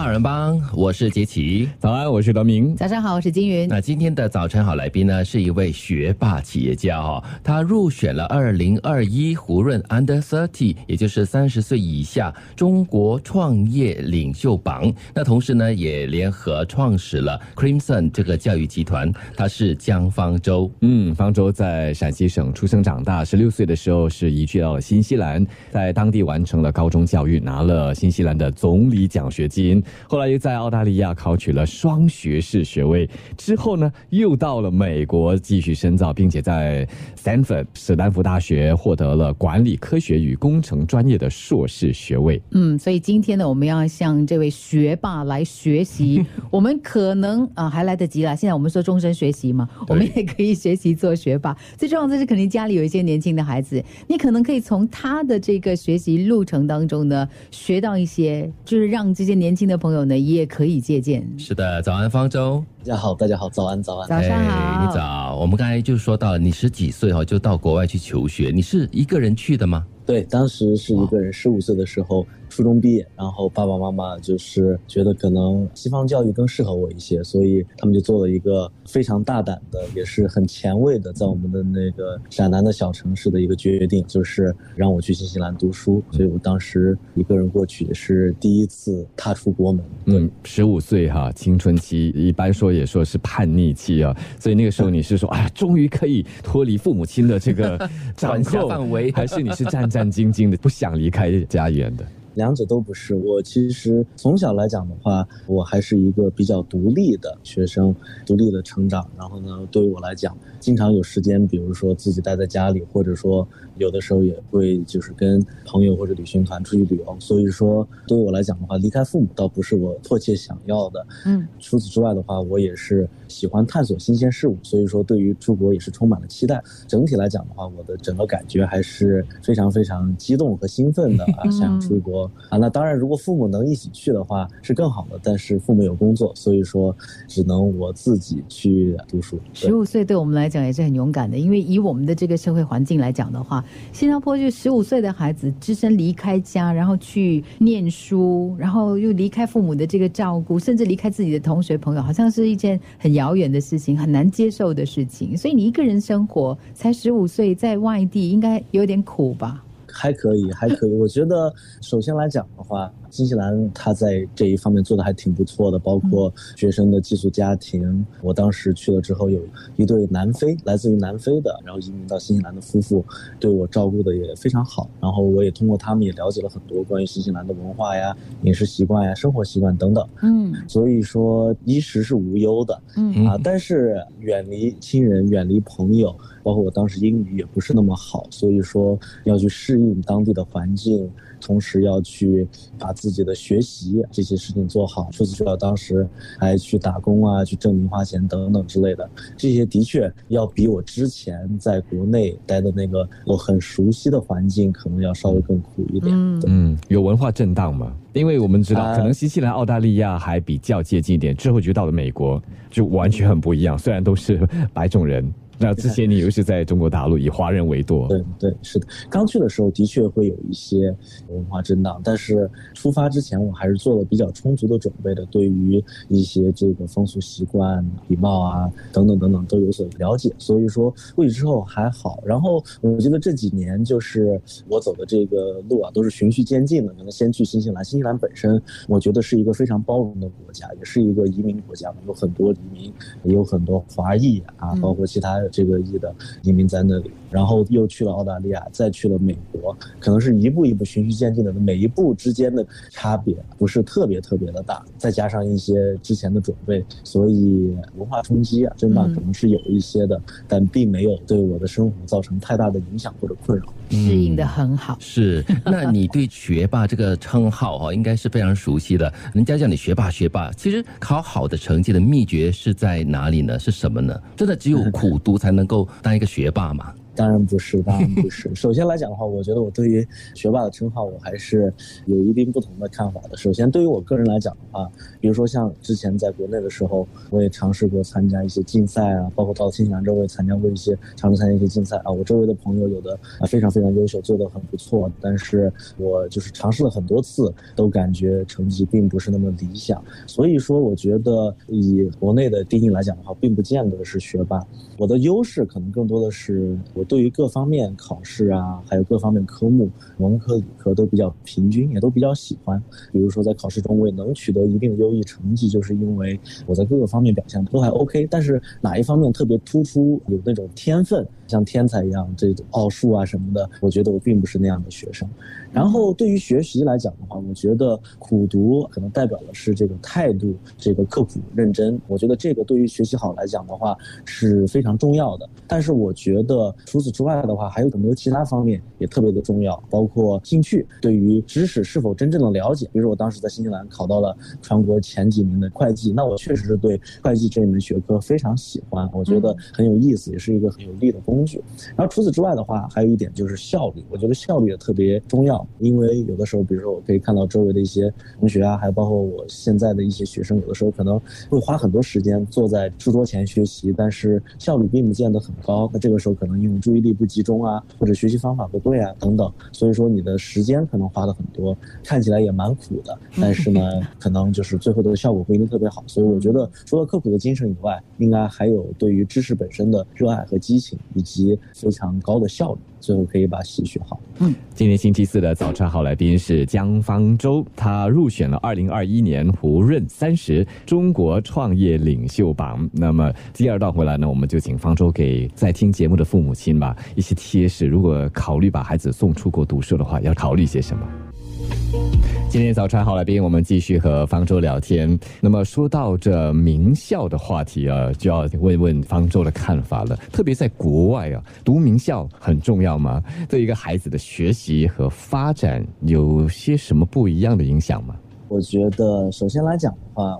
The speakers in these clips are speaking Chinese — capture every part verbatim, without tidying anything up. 安好人帮，我是杰奇。早安，我是德明。早上好，我是金云。那今天的早晨好来宾呢，是一位学霸企业家哦，他入选了二零二一胡润 Under 三十， 也就是三十岁以下中国创业领袖榜。那同时呢，也联合创始了 Crimson 这个教育集团。他是江方舟。嗯，方舟在陕西省出生长大，十六岁的时候是移居到新西兰，在当地完成了高中教育，拿了新西兰的总理奖学金。后来又在澳大利亚考取了双学士学位，之后呢又到了美国继续深造，并且在 Stanford 史丹福大学获得了管理科学与工程专业的硕士学位。嗯，所以今天呢，我们要向这位学霸来学习。我们可能啊、呃、还来得及了，现在我们说终身学习嘛，我们也可以学习做学霸。最重要的是，肯定家里有一些年轻的孩子，你可能可以从他的这个学习路程当中呢，学到一些，就是让这些年轻的的朋友呢也可以借鉴。是的，早安方舟。大家好，大家好，早安，早安，早上好，hey, 你早。我们刚才就说到了，你十几岁就到国外去求学，你是一个人去的吗？对，当时是一个人，十五岁的时候，初中毕业，然后爸爸妈妈就是觉得可能西方教育更适合我一些，所以他们就做了一个非常大胆的，也是很前卫的，在我们的那个陕南的小城市的一个决定，就是让我去新西兰读书。所以我当时一个人过去也是第一次踏出国门。嗯，十五岁哈，青春期一般说也说是叛逆期啊，所以那个时候你是说，哎呀，终于可以脱离父母亲的这个掌控范围，还是你是站在战兢兢的不想离开家园的？两者都不是。我其实从小来讲的话，我还是一个比较独立的学生，独立的成长。然后呢，对于我来讲，经常有时间，比如说自己待在家里，或者说有的时候也会就是跟朋友或者旅行团出去旅游。所以说，对于我来讲的话，离开父母倒不是我迫切想要的。嗯，除此之外的话，我也是喜欢探索新鲜事物，所以说对于出国也是充满了期待。整体来讲的话，我的整个感觉还是非常非常激动和兴奋的啊，想出国。啊，那当然如果父母能一起去的话是更好的，但是父母有工作，所以说只能我自己去读书。十五岁对我们来讲也是很勇敢的，因为以我们的这个社会环境来讲的话，新加坡就十五岁的孩子只身离开家，然后去念书，然后又离开父母的这个照顾，甚至离开自己的同学朋友，好像是一件很遥远的事情，很难接受的事情。所以你一个人生活，才十五岁在外地，应该有点苦吧？还可以，还可以。我觉得首先来讲的话，新西兰它在这一方面做的还挺不错的，包括学生的寄宿家庭。我当时去了之后，有一对南非，来自于南非的，然后移民到新西兰的夫妇，对我照顾的也非常好。然后我也通过他们也了解了很多关于新西兰的文化呀、饮食习惯呀、生活习惯等等。嗯，所以说衣食是无忧的。嗯啊，但是远离亲人、远离朋友，包括我当时英语也不是那么好，所以说要去适应当地的环境。同时要去把自己的学习这些事情做好，除此之外，当时还去打工啊，去挣零花钱等等之类的，这些的确要比我之前在国内待的那个我很熟悉的环境可能要稍微更苦一点。嗯，有文化震荡吗？因为我们知道可能新西兰、澳大利亚还比较接近一点，之后就到了美国就完全很不一样，虽然都是白种人。那之前你又是在中国大陆，以华人为多。对对，是的。刚去的时候的确会有一些文化震荡，但是出发之前我还是做了比较充足的准备的，对于一些这个风俗习惯、礼貌啊等等等等都有所了解，所以说过去之后还好。然后我觉得这几年就是我走的这个路啊，都是循序渐进的。可能先去新西兰，新西兰本身我觉得是一个非常包容的国家，也是一个移民国家，有很多移民，也有很多华裔啊，包括其他。这个裔的移民在那里，然后又去了澳大利亚，再去了美国，可能是一步一步循序渐进的，每一步之间的差别不是特别特别的大，再加上一些之前的准备，所以文化冲击啊，真的可能是有一些的，但并没有对我的生活造成太大的影响或者困扰，适应的很好。是，那你对学霸这个称号哈、哦，应该是非常熟悉的。人家叫你学霸，学霸，其实考好的成绩的秘诀是在哪里呢？是什么呢？真的只有苦读才能够当一个学霸吗？当然不是，当然不是。首先来讲的话，我觉得我对于学霸的称号，我还是有一定不同的看法的。首先，对于我个人来讲的话，比如说像之前在国内的时候，我也尝试过参加一些竞赛啊，包括到新西兰这我也参加过一些尝试参加一些竞赛啊。我周围的朋友有的啊非常非常优秀，做得很不错，但是我就是尝试了很多次，都感觉成绩并不是那么理想。所以说，我觉得以国内的定义来讲的话，并不见得是学霸。我的优势可能更多的是我对于各方面考试啊，还有各方面科目，文科理科都比较平均，也都比较喜欢。比如说在考试中，我也能取得一定的优异成绩，就是因为我在各个方面表现都还 OK。但是哪一方面特别突出，有那种天分，像天才一样这种奥数啊什么的，我觉得我并不是那样的学生。然后对于学习来讲的话，我觉得苦读可能代表的是这个态度，这个刻苦认真。我觉得这个对于学习好来讲的话是非常重要的。但是我觉得除此之外的话，还有很多其他方面也特别的重要，包括兴趣，对于知识是否真正的了解。比如说我当时在新西兰考到了全国前几名的会计，那我确实是对会计这一门学科非常喜欢，我觉得很有意思，也是一个很有利的工具。然后除此之外的话，还有一点就是效率，我觉得效率也特别重要。因为有的时候，比如说我可以看到周围的一些同学啊，还有包括我现在的一些学生，有的时候可能会花很多时间坐在书桌前学习，但是效率并不见得很高。那这个时候可能因为注意力不集中啊，或者学习方法不对啊等等，所以说你的时间可能花的很多，看起来也蛮苦的，但是呢，可能就是最后的效果不一定特别好。所以我觉得除了刻苦的精神以外，应该还有对于知识本身的热爱和激情，以及非常高的效率，最后可以把戏学好。嗯，今天星期四的早茶好来宾是江方舟，他入选了二零二一年胡润三十中国创业领袖榜。那么第二段回来呢，我们就请方舟给在听节目的父母亲吧一些贴士，如果考虑把孩子送出国读书的话，要考虑些什么？今天早茶好来宾，我们继续和方舟聊天。那么说到这名校的话题啊，就要问问方舟的看法了。特别在国外啊，读名校很重要吗？对一个孩子的学习和发展有些什么不一样的影响吗？我觉得首先来讲的话，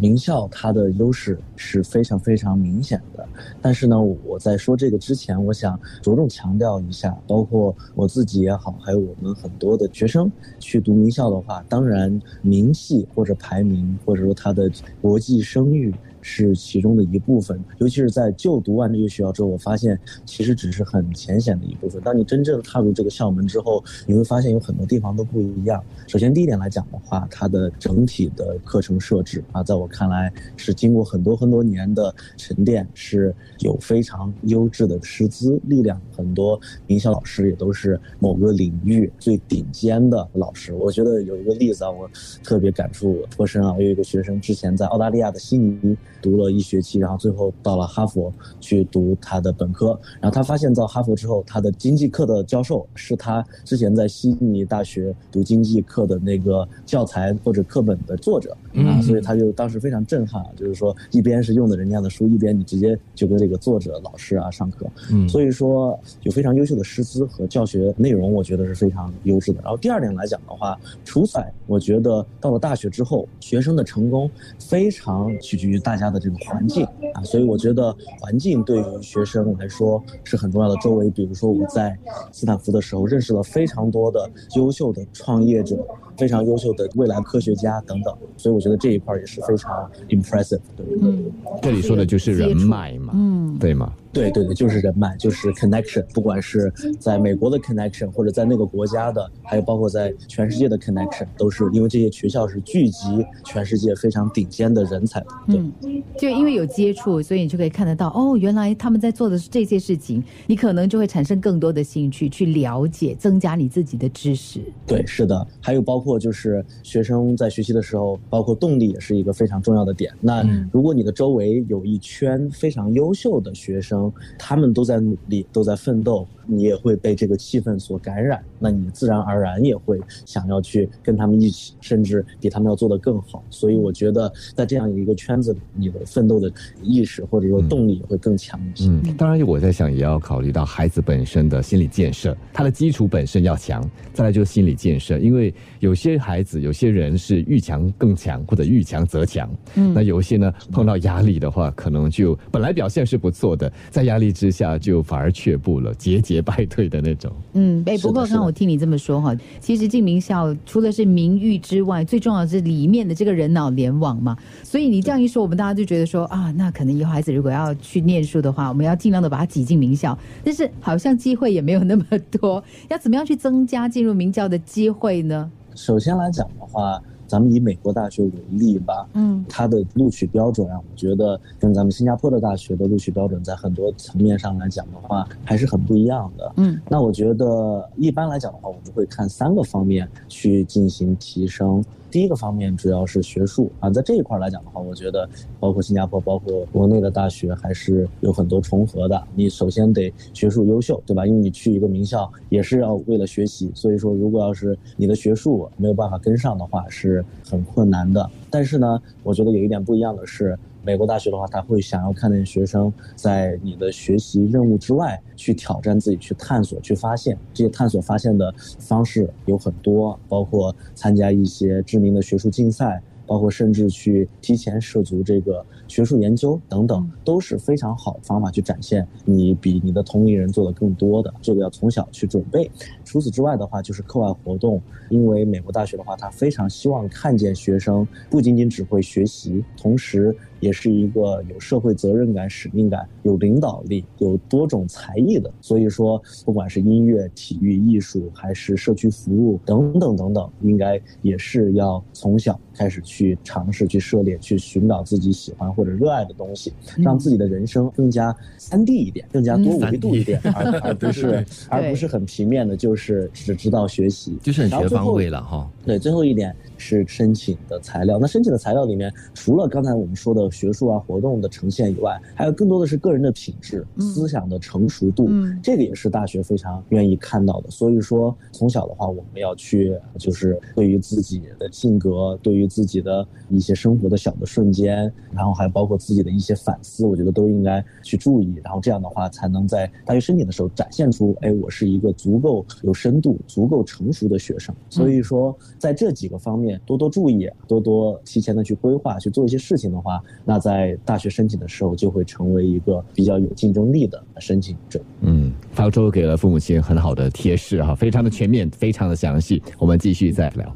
名校它的优势是非常非常明显的，但是呢，我在说这个之前，我想着重强调一下，包括我自己也好，还有我们很多的学生去读名校的话，当然名系或者排名，或者说它的国际声誉是其中的一部分，尤其是在就读完这个学校之后，我发现其实只是很浅显的一部分。当你真正踏入这个校门之后，你会发现有很多地方都不一样。首先第一点来讲的话，它的整体的课程设置啊，在我看来是经过很多很多年的沉淀，是有非常优质的师资力量。很多名校老师也都是某个领域最顶尖的老师。我觉得有一个例子啊，我特别感触颇深啊。我有一个学生之前在澳大利亚的悉尼读了一学期，然后最后到了哈佛去读他的本科。然后他发现到哈佛之后，他的经济课的教授是他之前在悉尼大学读经济课的那个教材或者课本的作者啊，所以他就当时非常震撼，就是说一边是用的人家的书，一边你直接就跟这个作者老师啊上课。所以说有非常优秀的师资和教学内容，我觉得是非常优质的。然后第二点来讲的话，除此我觉得到了大学之后，学生的成功非常取决于大家的这个环境啊，所以我觉得环境对于学生来说是很重要的。周围比如说我在斯坦福的时候，认识了非常多的优秀的创业者，非常优秀的未来科学家等等，所以我觉得这一块也是非常 impressive 的。嗯，这里说的就是人脉嘛，嗯，对吗？对对对，就是人脉，就是 connection， 不管是在美国的 connection， 或者在那个国家的，还有包括在全世界的 connection， 都是因为这些学校是聚集全世界非常顶尖的人才的。对，嗯，就因为有接触，所以你就可以看得到，哦，原来他们在做的是这些事情，你可能就会产生更多的兴趣去了解，增加你自己的知识。对，是的。还有包括就是学生在学习的时候，包括动力也是一个非常重要的点。那如果你的周围有一圈非常优秀的学生，他们都在努力，都在奋斗，你也会被这个气氛所感染，那你自然而然也会想要去跟他们一起，甚至比他们要做得更好。所以我觉得在这样一个圈子里，你的奋斗的意识或者说动力会更强一些。嗯嗯，当然我在想也要考虑到孩子本身的心理建设，他的基础本身要强，再来就是心理建设。因为有些孩子有些人是遇强更强或者遇强则强，嗯，那有一些呢碰到压力的话可能就本来表现是不错的，在压力之下就反而却步了，节节败退的那种。嗯，哎，不过刚刚我听你这么说哈，其实进名校除了是名誉之外，最重要的是里面的这个人脑联网嘛，所以你这样一说，我们大家就觉得说啊，那可能以后孩子如果要去念书的话，我们要尽量的把他挤进名校，但是好像机会也没有那么多，要怎么样去增加进入名校的机会呢？首先来讲的话，咱们以美国大学为例吧，嗯，它的录取标准啊，我觉得跟咱们新加坡的大学的录取标准在很多层面上来讲的话，还是很不一样的，嗯。那我觉得一般来讲的话，我们会看三个方面去进行提升。第一个方面主要是学术啊，在这一块来讲的话，我觉得包括新加坡、包括国内的大学还是有很多重合的。你首先得学术优秀，对吧？因为你去一个名校也是要为了学习，所以说如果要是你的学术没有办法跟上的话，是很困难的。但是呢，我觉得有一点不一样的是，美国大学的话，他会想要看见学生在你的学习任务之外去挑战自己，去探索，去发现。这些探索发现的方式有很多，包括参加一些知名的学术竞赛，包括甚至去提前涉足这个学术研究等等，都是非常好的方法去展现你比你的同龄人做的更多的，这个要从小去准备。除此之外的话，就是课外活动，因为美国大学的话，他非常希望看见学生不仅仅只会学习，同时也是一个有社会责任感、使命感、有领导力、有多种才艺的。所以说不管是音乐、体育、艺术还是社区服务等等等等，应该也是要从小开始去尝试、去涉猎、去寻找自己喜欢或者热爱的东西，让自己的人生更加三 D 一点，更加多维度一点，嗯，而, 而不是而不是很平面的就是只知道学习，就是很全方位了哈。对，最后一点是申请的材料。那申请的材料里面，除了刚才我们说的学术啊、活动的呈现以外，还有更多的是个人的品质、嗯、思想的成熟度、嗯、这个也是大学非常愿意看到的。所以说从小的话，我们要去就是对于自己的性格、对于自己的一些生活的小的瞬间，然后还包括自己的一些反思，我觉得都应该去注意，然后这样的话才能在大学申请的时候展现出，哎，我是一个足够有深度、足够成熟的学生。所以说在这几个方面多多注意，多多提前的去规划，去做一些事情的话，那在大学申请的时候就会成为一个比较有竞争力的申请者。嗯，方舟给了父母亲很好的贴士哈，非常的全面，非常的详细。我们继续再聊。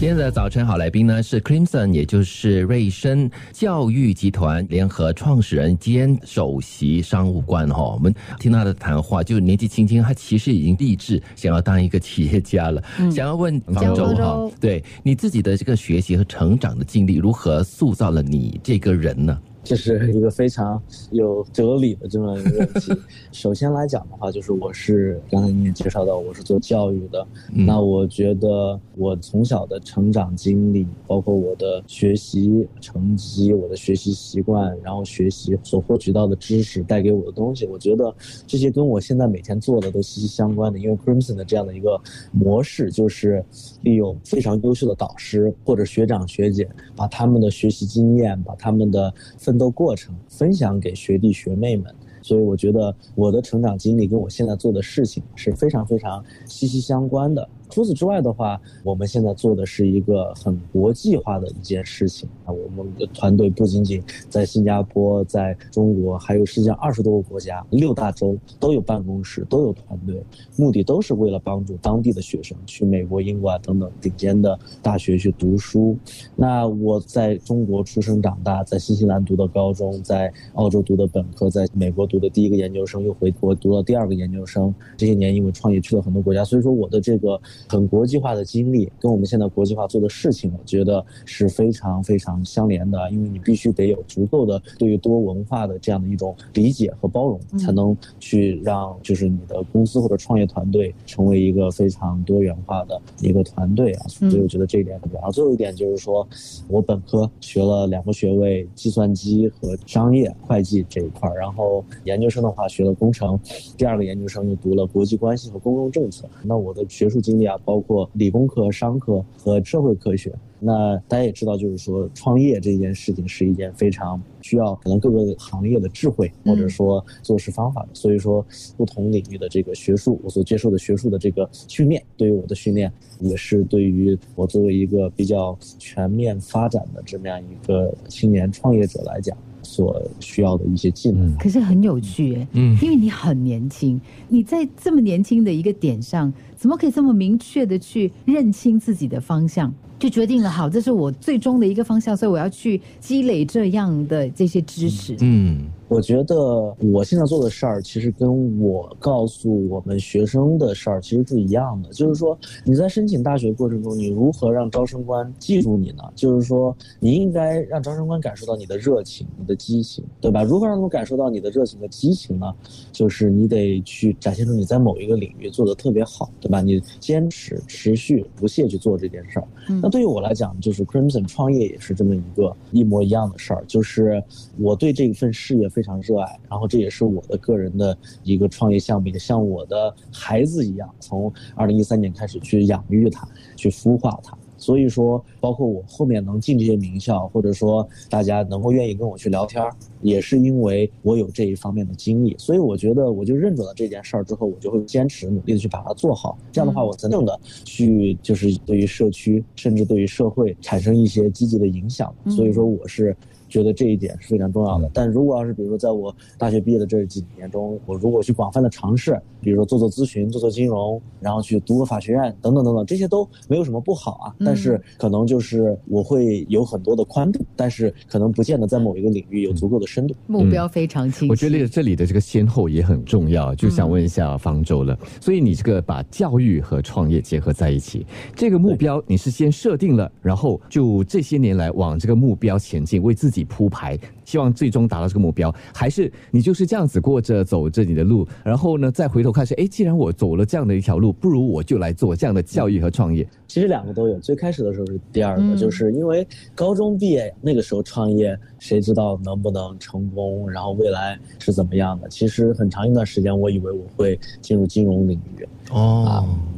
今天的早晨好来宾呢是 Crimson， 也就是瑞声教育集团联合创始人兼首席商务官哈。我们听他的谈话，就是年纪轻轻，他其实已经立志想要当一个企业家了。嗯、想要问方舟哈，对你自己的这个学习和成长的经历，如何塑造了你这个人呢？这是一个非常有哲理的这么一个问题。首先来讲的话，就是我是刚才你也介绍到，我是做教育的。那我觉得我从小的成长经历，包括我的学习成绩、我的学习习惯，然后学习所获取到的知识带给我的东西，我觉得这些跟我现在每天做的都息息相关的。因为 Crimson 的这样的一个模式，就是利用非常优秀的导师或者学长学姐，把他们的学习经验、把他们的奋斗过程分享给学弟学妹们。所以我觉得我的成长经历跟我现在做的事情是非常非常息息相关的。除此之外的话，我们现在做的是一个很国际化的一件事情啊。我们的团队不仅仅在新加坡、在中国，还有世界上二十多个国家、六大洲都有办公室，都有团队，目的都是为了帮助当地的学生去美国、英国啊等等顶尖的大学去读书。那我在中国出生长大，在新西兰读的高中，在澳洲读的本科，在美国读的第一个研究生，又回国读了第二个研究生。这些年因为创业去了很多国家，所以说我的这个很国际化的经历跟我们现在国际化做的事情，我觉得是非常非常相连的。因为你必须得有足够的对于多文化的这样的一种理解和包容，才能去让就是你的公司或者创业团队成为一个非常多元化的一个团队啊。所以我觉得这一点很重要。最后一点就是说，我本科学了两个学位，计算机和商业会计这一块，然后研究生的话学了工程，第二个研究生又读了国际关系和公共政策。那我的学术经历啊，包括理工科、商科和社会科学，那大家也知道，就是说创业这件事情是一件非常需要可能各个行业的智慧，或者说做事方法的。所以说，不同领域的这个学术，我所接受的学术的这个训练，对于我的训练，也是对于我作为一个比较全面发展的这么样一个青年创业者来讲，所需要的一些技能。可是很有趣，嗯，因为你很年轻，你在这么年轻的一个点上，怎么可以这么明确的去认清自己的方向，就决定了好，这是我最终的一个方向，所以我要去积累这样的这些知识。嗯，我觉得我现在做的事儿，其实跟我告诉我们学生的事儿其实是一样的，就是说你在申请大学过程中，你如何让招生官记住你呢？就是说你应该让招生官感受到你的热情、你的激情，对吧？如何让他们感受到你的热情和激情呢？就是你得去展现出你在某一个领域做得特别好，对吧？你坚持、持续、不懈去做这件事儿。嗯，那对于我来讲，就是 Crimson 创业也是这么一个一模一样的事儿，就是我对这份事业非常热爱，然后这也是我的个人的一个创业项目，也像我的孩子一样，从二零一三年开始去养育他，去孵化他。所以说，包括我后面能进这些名校，或者说大家能够愿意跟我去聊天，也是因为我有这一方面的经历。所以我觉得，我就认准了这件事儿之后，我就会坚持努力的去把它做好。这样的话，我真正的去就是对于社区，甚至对于社会产生一些积极的影响。所以说，我是觉得这一点是非常重要的。但如果要是比如说在我大学毕业的这几年中，我如果去广泛的尝试，比如说做做咨询、做做金融，然后去读个法学院等等等等，这些都没有什么不好啊。但是可能就是我会有很多的宽度，但是可能不见得在某一个领域有足够的深度。目标非常清晰。嗯，我觉得这里的这个先后也很重要，就想问一下方舟了。嗯，所以你这个把教育和创业结合在一起，这个目标你是先设定了，然后就这些年来往这个目标前进，为自己铺排，希望最终达到这个目标，还是你就是这样子过着走着你的路，然后呢再回头看是，哎，既然我走了这样的一条路，不如我就来做这样的教育和创业。其实两个都有，最开始的时候是第二个。嗯，就是因为高中毕业那个时候创业，谁知道能不能成功，然后未来是怎么样的。其实很长一段时间我以为我会进入金融领域。哦，啊，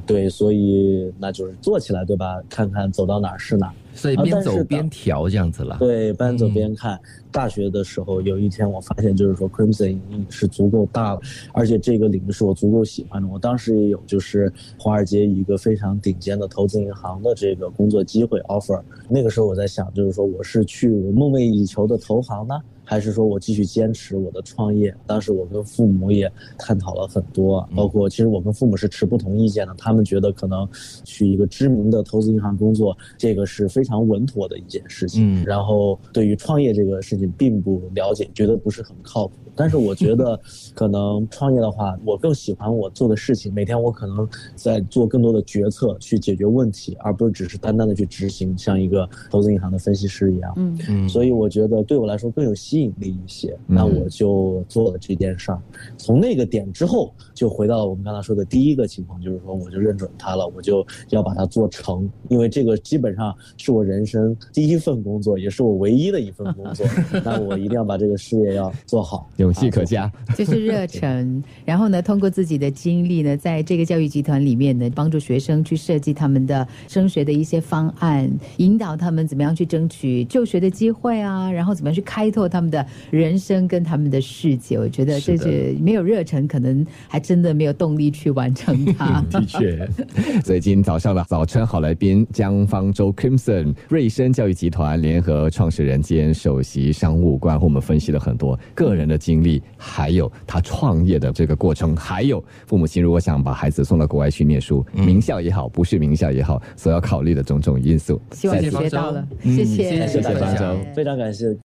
对，所以那就是做起来，对吧？看看走到哪儿是哪儿，所以边走边调这样子了。对，边走边看。嗯，大学的时候有一天我发现，就是说 Crimson 是足够大了，而且这个领域是我足够喜欢的。我当时也有就是华尔街一个非常顶尖的投资银行的这个工作机会 offer。 那个时候我在想，就是说我是去我梦寐以求的投行呢，还是说我继续坚持我的创业。当时我跟父母也探讨了很多，包括其实我跟父母是持不同意见的。他们觉得可能去一个知名的投资银行工作，这个是非常稳妥的一件事情。嗯，然后对于创业这个事情并不了解，觉得不是很靠谱。但是我觉得可能创业的话，我更喜欢我做的事情，每天我可能在做更多的决策，去解决问题，而不是只是单单的去执行，像一个投资银行的分析师一样。嗯嗯，所以我觉得对我来说更有吸引力一些，那我就做了这件事儿。嗯，从那个点之后就回到我们刚才说的第一个情况，就是说我就认准它了，我就要把它做成。因为这个基本上是我人生第一份工作，也是我唯一的一份工作。那我一定要把这个事业要做好。勇气可嘉。啊，就是热忱。然后呢，通过自己的经历呢，在这个教育集团里面呢，帮助学生去设计他们的升学的一些方案，引导他们怎么样去争取就学的机会啊，然后怎么样去开拓他们的人生跟他们的世界。我觉得这是没有热忱，可能还真的没有动力去完成它。的确。所以今天早上的早晨好来宾，江方舟 Crimson 瑞声教育集团联合创始人兼首席商务官，和我们分析了很多个人的经历经历，还有他创业的这个过程，还有父母亲如果想把孩子送到国外去念书，嗯，名校也好，不是名校也好，所要考虑的种种因素。希望你学到了。嗯，谢谢，谢谢大家，非常感谢。